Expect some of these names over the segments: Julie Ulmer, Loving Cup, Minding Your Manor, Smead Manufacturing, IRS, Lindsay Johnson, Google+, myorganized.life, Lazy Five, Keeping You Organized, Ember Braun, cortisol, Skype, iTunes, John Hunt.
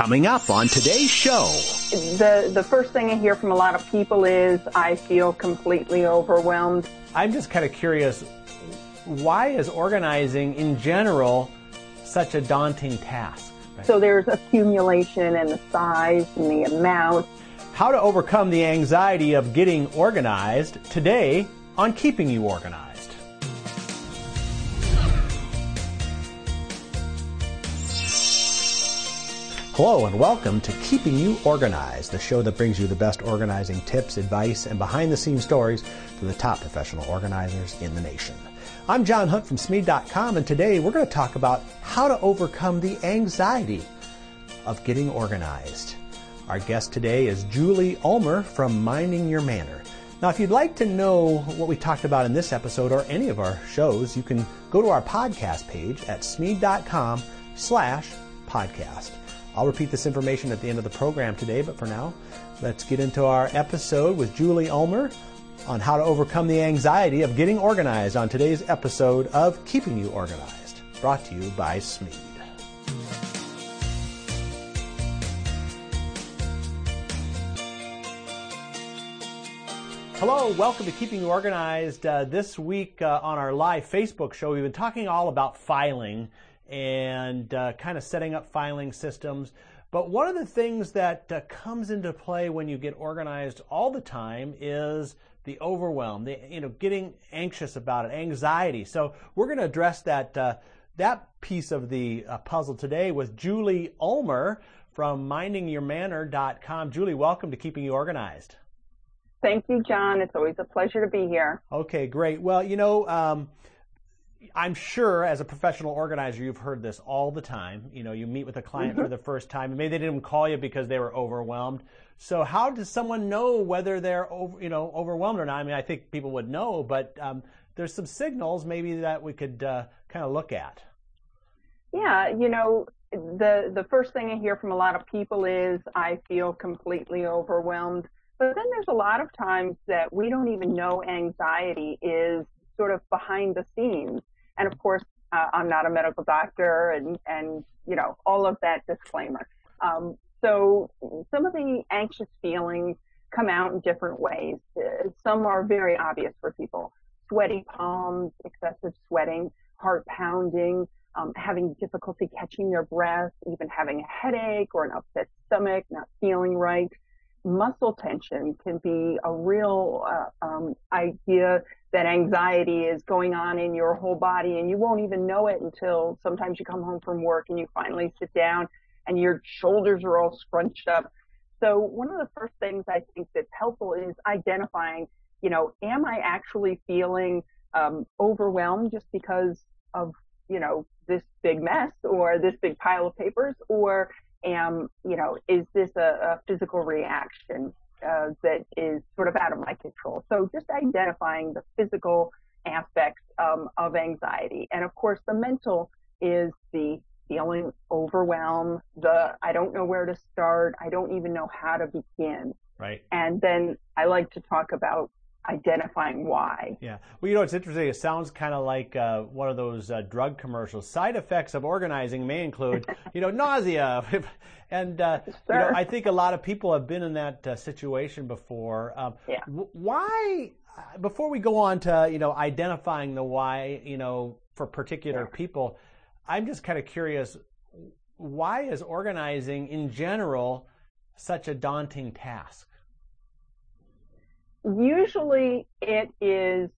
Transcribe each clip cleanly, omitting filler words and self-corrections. Coming up on today's show. The first thing I hear from a lot of people is, I feel completely overwhelmed. I'm just kind of curious, why is organizing in general such a daunting task? Right? So there's accumulation and the size and the amount. How to overcome the anxiety of getting organized today on Keeping You Organized. Hello and welcome to Keeping You Organized, the show that brings you the best organizing tips, advice, and behind-the-scenes stories from the top professional organizers in the nation. I'm John Hunt from Smead.com, and today we're going to talk about how to overcome the anxiety of getting organized. Our guest today is Julie Ulmer from Minding Your Manor. Now, if you'd like to know what we talked about in this episode or any of our shows, you can go to our podcast page at smead.com/podcast. I'll repeat this information at the end of the program today, but for now, let's get into our episode with Julie Ulmer on how to overcome the anxiety of getting organized on today's episode of Keeping You Organized, brought to you by Smead. Hello, welcome to Keeping You Organized. This week on our live Facebook show, we've been talking all about filing and kind of setting up filing systems. But one of the things that comes into play when you get organized all the time is the overwhelm, getting anxious about it, anxiety. So we're going to address that piece of the puzzle today with Julie Ulmer from mindingyourmanor.com. Julie, welcome to Keeping You Organized. Thank you, John. It's always a pleasure to be here. Okay, great. Well, I'm sure as a professional organizer, you've heard this all the time. You meet with a client for the first time, and maybe they didn't call you because they were overwhelmed. So how does someone know whether they're overwhelmed or not? I mean, I think people would know, but there's some signals maybe that we could kind of look at. Yeah, the first thing I hear from a lot of people is, I feel completely overwhelmed. But then there's a lot of times that we don't even know anxiety is sort of behind the scenes. And of course, I'm not a medical doctor and all of that disclaimer. So some of the anxious feelings come out in different ways. Some are very obvious for people. Sweaty palms, excessive sweating, heart pounding, having difficulty catching their breath, even having a headache or an upset stomach, not feeling right. Muscle tension can be a real idea that anxiety is going on in your whole body, and you won't even know it until sometimes you come home from work and you finally sit down and your shoulders are all scrunched up. So one of the first things I think that's helpful is identifying, am I actually feeling overwhelmed just because of, this big mess or this big pile of papers, or is this a physical reaction that is sort of out of my control? So just identifying the physical aspects of anxiety. And of course, the mental is the feeling overwhelmed, the I don't know where to start, I don't even know how to begin. Right. And then I like to talk about identifying why. Yeah. Well, it's interesting. It sounds kind of like one of those drug commercials. Side effects of organizing may include, nausea. And, I think a lot of people have been in that situation before. Why, before we go on to, identifying the why, for particular people, I'm just kind of curious, why is organizing in general such a daunting task? Usually it is,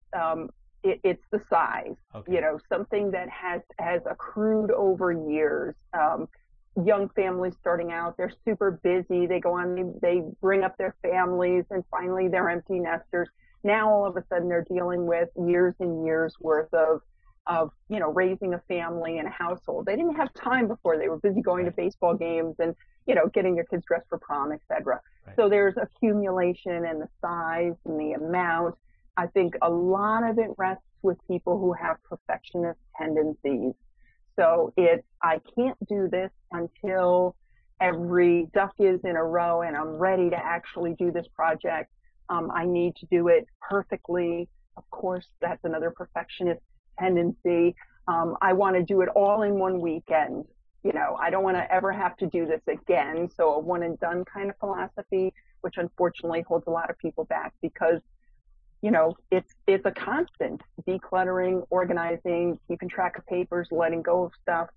it's the size, okay. Something that has accrued over years. Young families starting out, they're super busy. They go on, they bring up their families, and finally they're empty nesters. Now all of a sudden they're dealing with years and years worth of raising a family and a household. They didn't have time before. They were busy going to baseball games and, getting their kids dressed for prom, et cetera. Right. So there's accumulation and the size and the amount. I think a lot of it rests with people who have perfectionist tendencies. So it's, I can't do this until every duck is in a row and I'm ready to actually do this project. I need to do it perfectly. Of course, that's another perfectionist tendency. I want to do it all in one weekend. you know, I don't want to ever have to do this again. So a one and done kind of philosophy, which unfortunately holds a lot of people back because, you know, it's a constant decluttering, organizing, keeping track of papers, letting go of stuff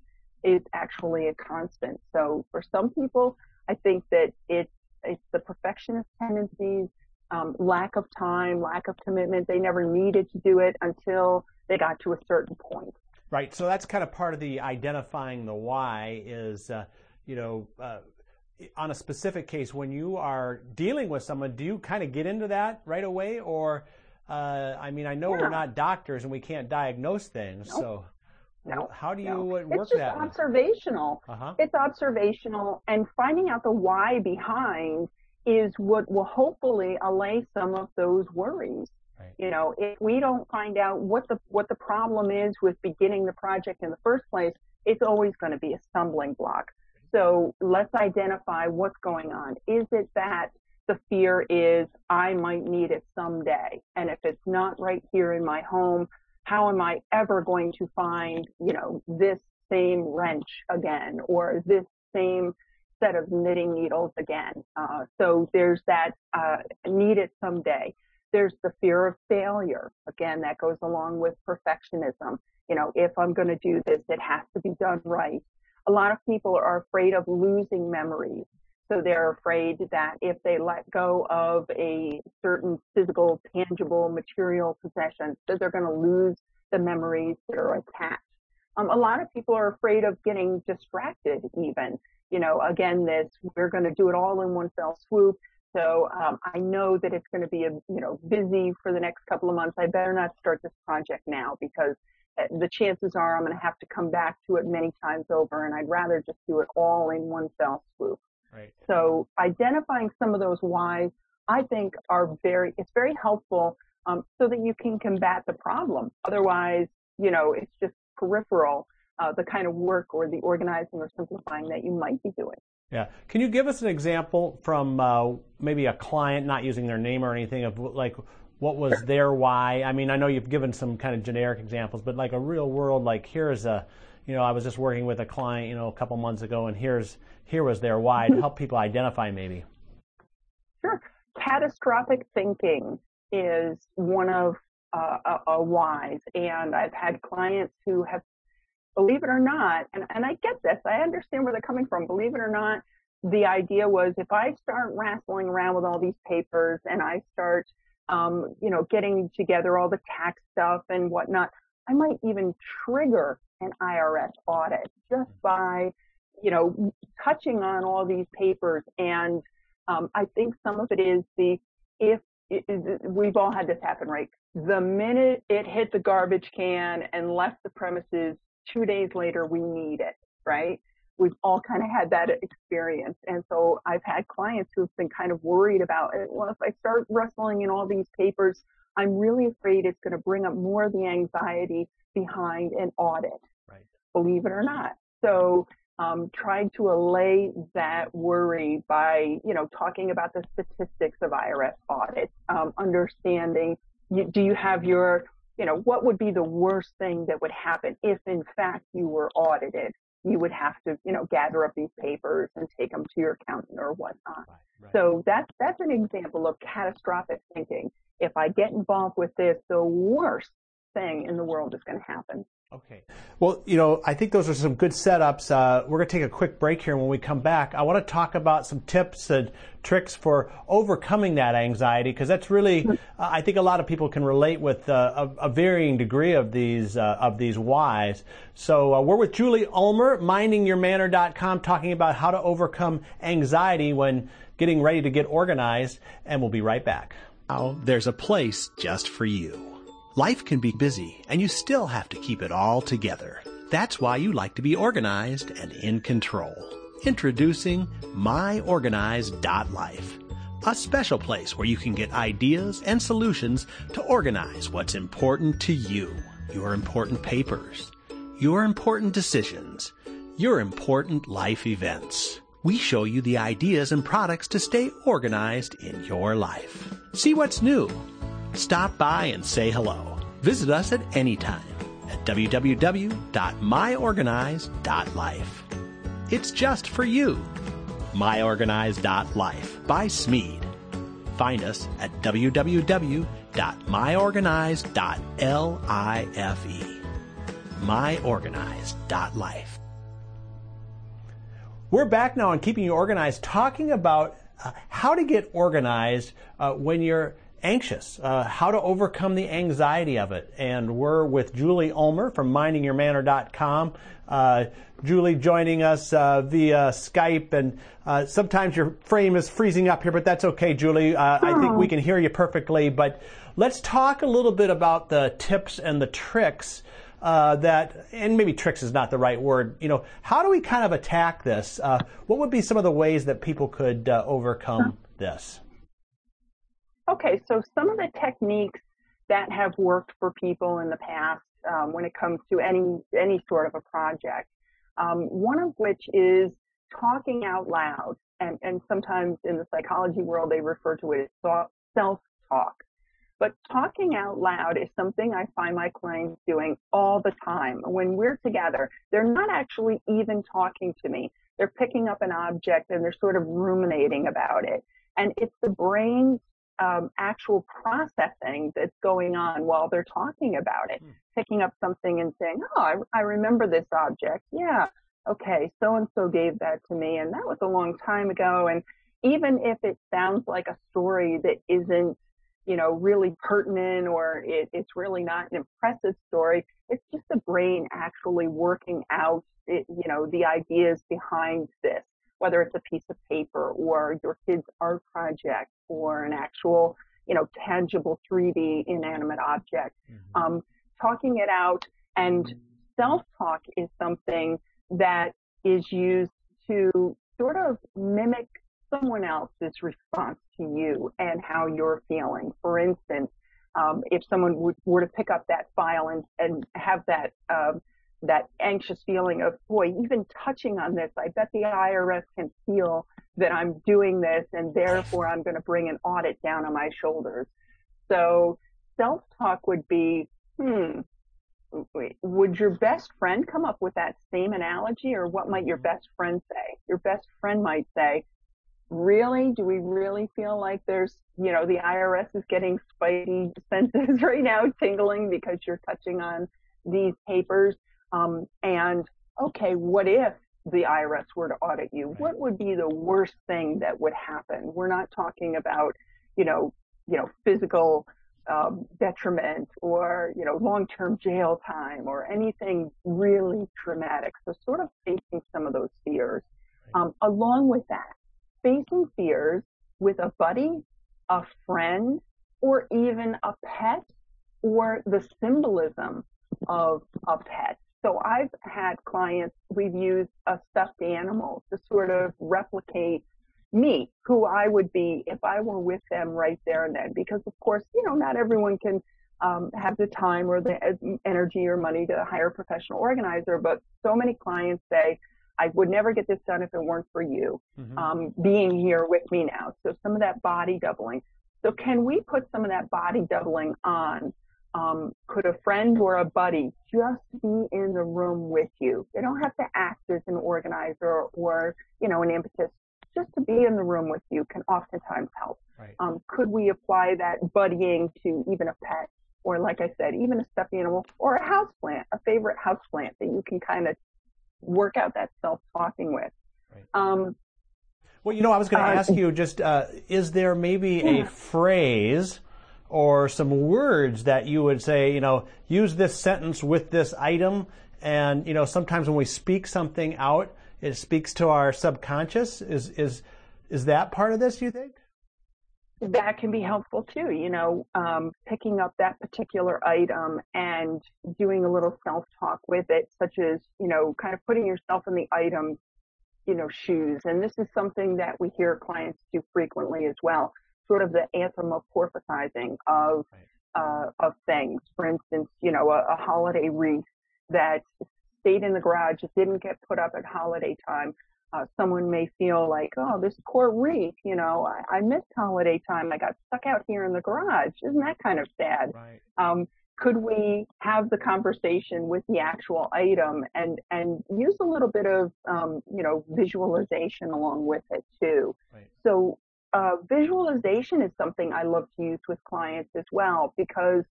is actually a constant. So for some people, I think that it's the perfectionist tendencies, lack of time, lack of commitment. They never needed to do it until they got to a certain point. Right. So that's kind of part of the identifying the why is, on a specific case, when you are dealing with someone, do you kind of get into that right away? Or, we're not doctors and we can't diagnose things. Nope. So how do you work that? It's just observational. Uh-huh. It's observational, and finding out the why behind is what will hopefully allay some of those worries. Right. You know, if we don't find out what the problem is with beginning the project in the first place, it's always going to be a stumbling block. So let's identify what's going on. Is it that the fear is I might need it someday? And if it's not right here in my home, how am I ever going to find, you know, this same wrench again or this same set of knitting needles again? So there's that need it someday. There's the fear of failure. Again, that goes along with perfectionism. You know, if I'm going to do this, it has to be done right. A lot of people are afraid of losing memories. So they're afraid that if they let go of a certain physical, tangible, material possession, that they're going to lose the memories that are attached. A lot of people are afraid of getting distracted even. You know, again, we're going to do it all in one fell swoop. So I know that it's going to be, busy for the next couple of months. I better not start this project now because the chances are I'm going to have to come back to it many times over, and I'd rather just do it all in one fell swoop. Right. So identifying some of those whys, I think, it's very helpful so that you can combat the problem. Otherwise, it's just peripheral, the kind of work or the organizing or simplifying that you might be doing. Yeah. Can you give us an example from maybe a client, not using their name or anything, of like what was their why? I mean, I know you've given some kind of generic examples, but like a real world, like here's a, I was just working with a client, a couple months ago, and here was their why to help people identify maybe. Sure. Catastrophic thinking is one of a whys, and I've had clients who have, believe it or not, and I get this, I understand where they're coming from, believe it or not, the idea was if I start wrestling around with all these papers and I start, getting together all the tax stuff and whatnot, I might even trigger an IRS audit just by, touching on all these papers. And I think some of it is we've all had this happen, right? The minute it hit the garbage can and left the premises, 2 days later, we need it, right? We've all kind of had that experience. And so I've had clients who've been kind of worried about it. Well, if I start wrestling in all these papers, I'm really afraid it's going to bring up more of the anxiety behind an audit, right? Believe it or not. So trying to allay that worry by, talking about the statistics of IRS audits, understanding, do you have your, what would be the worst thing that would happen if, in fact, you were audited? You would have to, gather up these papers and take them to your accountant or whatnot. Right, right. So that's an example of catastrophic thinking. If I get involved with this, the worst thing in the world is going to happen. Okay. Well, I think those are some good setups. We're going to take a quick break here. When we come back, I want to talk about some tips and tricks for overcoming that anxiety, because that's really, I think a lot of people can relate with a varying degree of these whys. So we're with Julie Ulmer, mindingyourmanor.com, talking about how to overcome anxiety when getting ready to get organized, and we'll be right back. Oh, there's a place just for you. Life can be busy, and you still have to keep it all together. That's why you like to be organized and in control. Introducing myorganized.life, a special place where you can get ideas and solutions to organize what's important to you. Your important papers, your important decisions, your important life events. We show you the ideas and products to stay organized in your life. See what's new. Stop by and say hello. Visit us at any time at www.myorganized.life. It's just for you. myorganized.life by Smead. Find us at www.myorganized.life. myorganized.life. We're back now on Keeping You Organized, talking about how to get organized when you're anxious, how to overcome the anxiety of it. And we're with Julie Ulmer from mindingyourmanor.com. Julie joining us via Skype, and sometimes your frame is freezing up here, but that's okay, Julie. I think we can hear you perfectly, but let's talk a little bit about the tips and the tricks that, and maybe tricks is not the right word, you know, how do we kind of attack this? What would be some of the ways that people could overcome this? Okay, so some of the techniques that have worked for people in the past when it comes to any sort of a project, one of which is talking out loud, and sometimes in the psychology world they refer to it as self-talk. But talking out loud is something I find my clients doing all the time. When we're together, they're not actually even talking to me. They're picking up an object and they're sort of ruminating about it. And it's the brain's actual processing that's going on while they're talking about it, picking up something and saying, oh, I remember this object. Yeah, okay, so-and-so gave that to me, and that was a long time ago. And even if it sounds like a story that isn't, you know, really pertinent, or it's really not an impressive story, it's just the brain actually working out, you know, the ideas behind this, whether it's a piece of paper or your kid's art project or an actual, you know, tangible 3D inanimate object. Mm-hmm. Talking it out and self-talk is something that is used to sort of mimic someone else's response to you and how you're feeling. For instance, if someone were to pick up that file and have that that anxious feeling of, boy, even touching on this, I bet the IRS can feel that I'm doing this, and therefore I'm going to bring an audit down on my shoulders. So self-talk would be, would your best friend come up with that same analogy, or what might your best friend say? Your best friend might say, really? Do we really feel like there's, you know, the IRS is getting spidey senses right now tingling because you're touching on these papers? And okay, what if the IRS were to audit you? What would be the worst thing that would happen? We're not talking about, you know, physical detriment or, you know, long-term jail time or anything really traumatic. So sort of facing some of those fears. Along with that, facing fears with a buddy, a friend, or even a pet, or the symbolism of a pet. So I've had clients, we've used a stuffed animal to sort of replicate me, who I would be if I were with them right there and then. Because of course, you know, not everyone can have the time or the energy or money to hire a professional organizer, but so many clients say, I would never get this done if it weren't for you being here with me now. So some of that body doubling. So can we put some of that body doubling on? Could a friend or a buddy just be in the room with you? They don't have to act as an organizer or, you know, an impetus. Just to be in the room with you can oftentimes help. Right. Could we apply that buddying to even a pet, or, like I said, even a stuffed animal or a houseplant, a favorite houseplant that you can kind of work out that self-talking with. Right. Well, you know, I was going to ask you just, is there maybe a phrase or some words that you would say, you know, use this sentence with this item? And, you know, sometimes when we speak something out, it speaks to our subconscious. Is that part of this, you think? That can be helpful too, you know, picking up that particular item and doing a little self-talk with it, such as, you know, kind of putting yourself in the item's, you know, shoes. And this is something that we hear clients do frequently as well, sort of the anthropomorphizing of things. For instance, you know, a holiday wreath that stayed in the garage, it didn't get put up at holiday time. Someone may feel like, oh, this poor wreath, you know, I missed holiday time. I got stuck out here in the garage. Isn't that kind of sad? Right. could we have the conversation with the actual item and use a little bit of, visualization along with it too. Right. So visualization is something I love to use with clients as well, because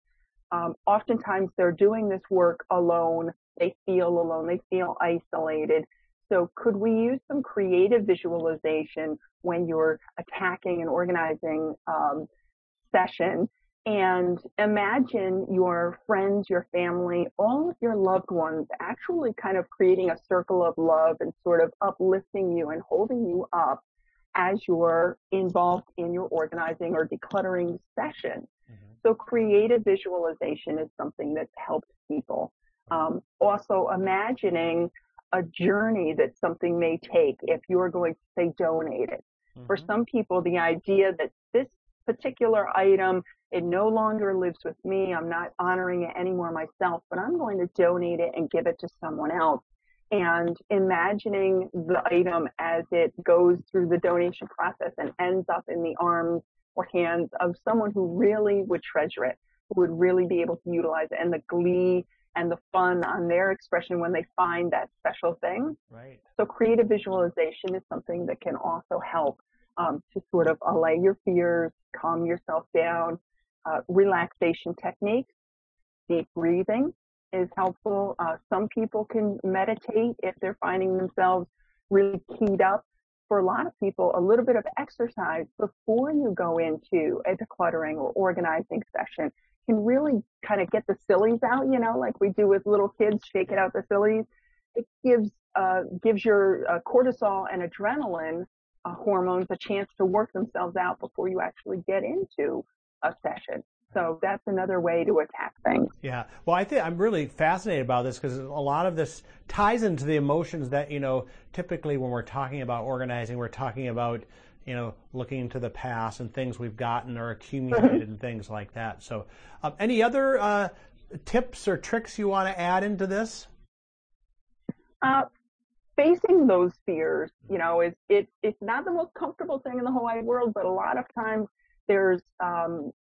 oftentimes they're doing this work alone. They feel alone. They feel isolated. So could we use some creative visualization when you're attacking an organizing session? And imagine your friends, your family, all of your loved ones actually kind of creating a circle of love and sort of uplifting you and holding you up as you're involved in your organizing or decluttering session. Mm-hmm. So creative visualization is something that's helped people. Also imagining a journey that something may take if you're going to, say, donate it. Mm-hmm. For some people, the idea that this particular item, it no longer lives with me. I'm not honoring it anymore myself, but I'm going to donate it and give it to someone else. And imagining the item as it goes through the donation process and ends up in the arms or hands of someone who really would treasure it, who would really be able to utilize it, and the glee and the fun on their expression when they find that special thing. Right. So creative visualization is something that can also help to sort of allay your fears, calm yourself down. Relaxation techniques, deep breathing is helpful. Some people can meditate if they're finding themselves really keyed up. For a lot of people, a little bit of exercise before you go into a decluttering or organizing session can really kind of get the sillies out, like we do with little kids, shaking out the sillies. It gives your cortisol and adrenaline hormones a chance to work themselves out before you actually get into a session. So that's another way to attack things. Yeah. Well, I think I'm really fascinated about this because a lot of this ties into the emotions that, typically when we're talking about organizing, we're talking about, looking into the past and things we've gotten or accumulated and things like that. So any other tips or tricks you want to add into this? Facing those fears, it's not the most comfortable thing in the whole wide world, but a lot of times there's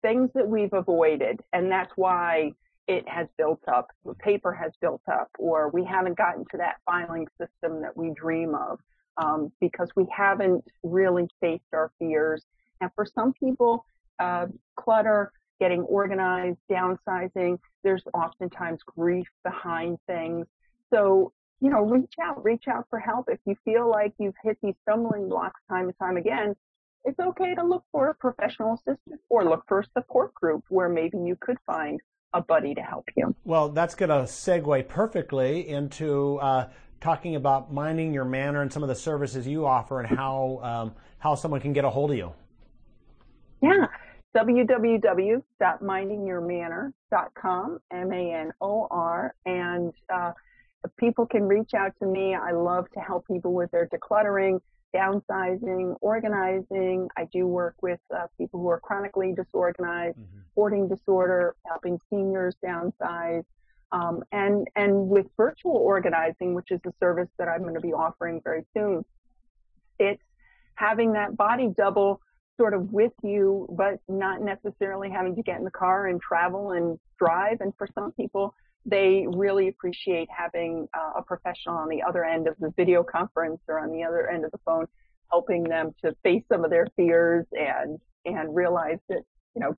things that we've avoided, and that's why it has built up, the paper has built up, or we haven't gotten to that filing system that we dream of, because we haven't really faced our fears. And for some people, clutter, getting organized, downsizing, there's oftentimes grief behind things. So, reach out for help. If you feel like you've hit these stumbling blocks time and time again, it's okay to look for a professional assistant or look for a support group where maybe you could find a buddy to help you. Well, that's going to segue perfectly into talking about Minding Your Manor and some of the services you offer and how someone can get a hold of you. Yeah, www.mindingyourmanor.com, M-A-N-O-R, and people can reach out to me. I love to help people with their decluttering, downsizing, organizing. I do work with people who are chronically disorganized, hoarding disorder, helping seniors downsize, and with virtual organizing, which is the service that I'm going to be offering very soon. It's having that body double sort of with you, but not necessarily having to get in the car and travel and drive. And for some people, they really appreciate having a professional on the other end of the video conference or on the other end of the phone, helping them to face some of their fears and realize that,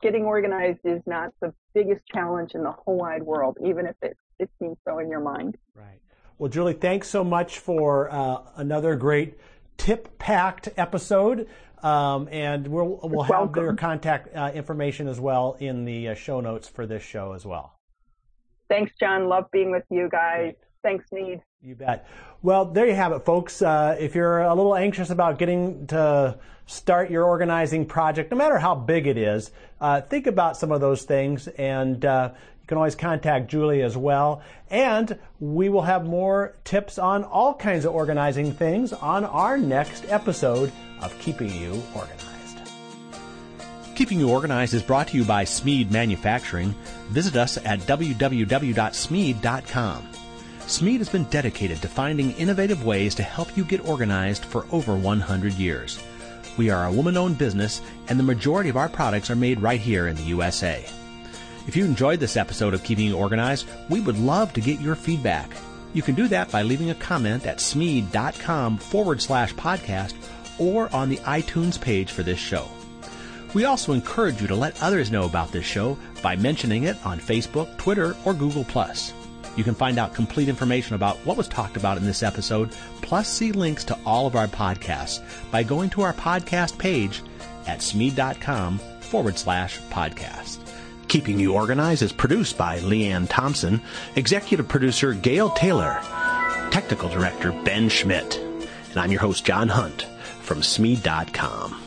getting organized is not the biggest challenge in the whole wide world, even if it seems so in your mind. Right. Well, Julie, thanks so much for another great tip-packed episode. And we'll have their contact information as well in the show notes for this show as well. Thanks, John. Love being with you guys. Thanks, Smead. You bet. Well, there you have it, folks. If you're a little anxious about getting to start your organizing project, no matter how big it is, think about some of those things, and you can always contact Julie as well. And we will have more tips on all kinds of organizing things on our next episode of Keeping You Organized. Keeping You Organized is brought to you by Smead Manufacturing. Visit us at www.smead.com. Smead has been dedicated to finding innovative ways to help you get organized for over 100 years. We are a woman-owned business, and the majority of our products are made right here in the USA. If you enjoyed this episode of Keeping You Organized, we would love to get your feedback. You can do that by leaving a comment at smead.com/podcast or on the iTunes page for this show. We also encourage you to let others know about this show by mentioning it on Facebook, Twitter, or Google+. You can find out complete information about what was talked about in this episode, plus see links to all of our podcasts by going to our podcast page at smead.com/podcast. Keeping You Organized is produced by Leanne Thompson, executive producer Gail Taylor, technical director Ben Schmidt, and I'm your host, John Hunt, from Smead.com.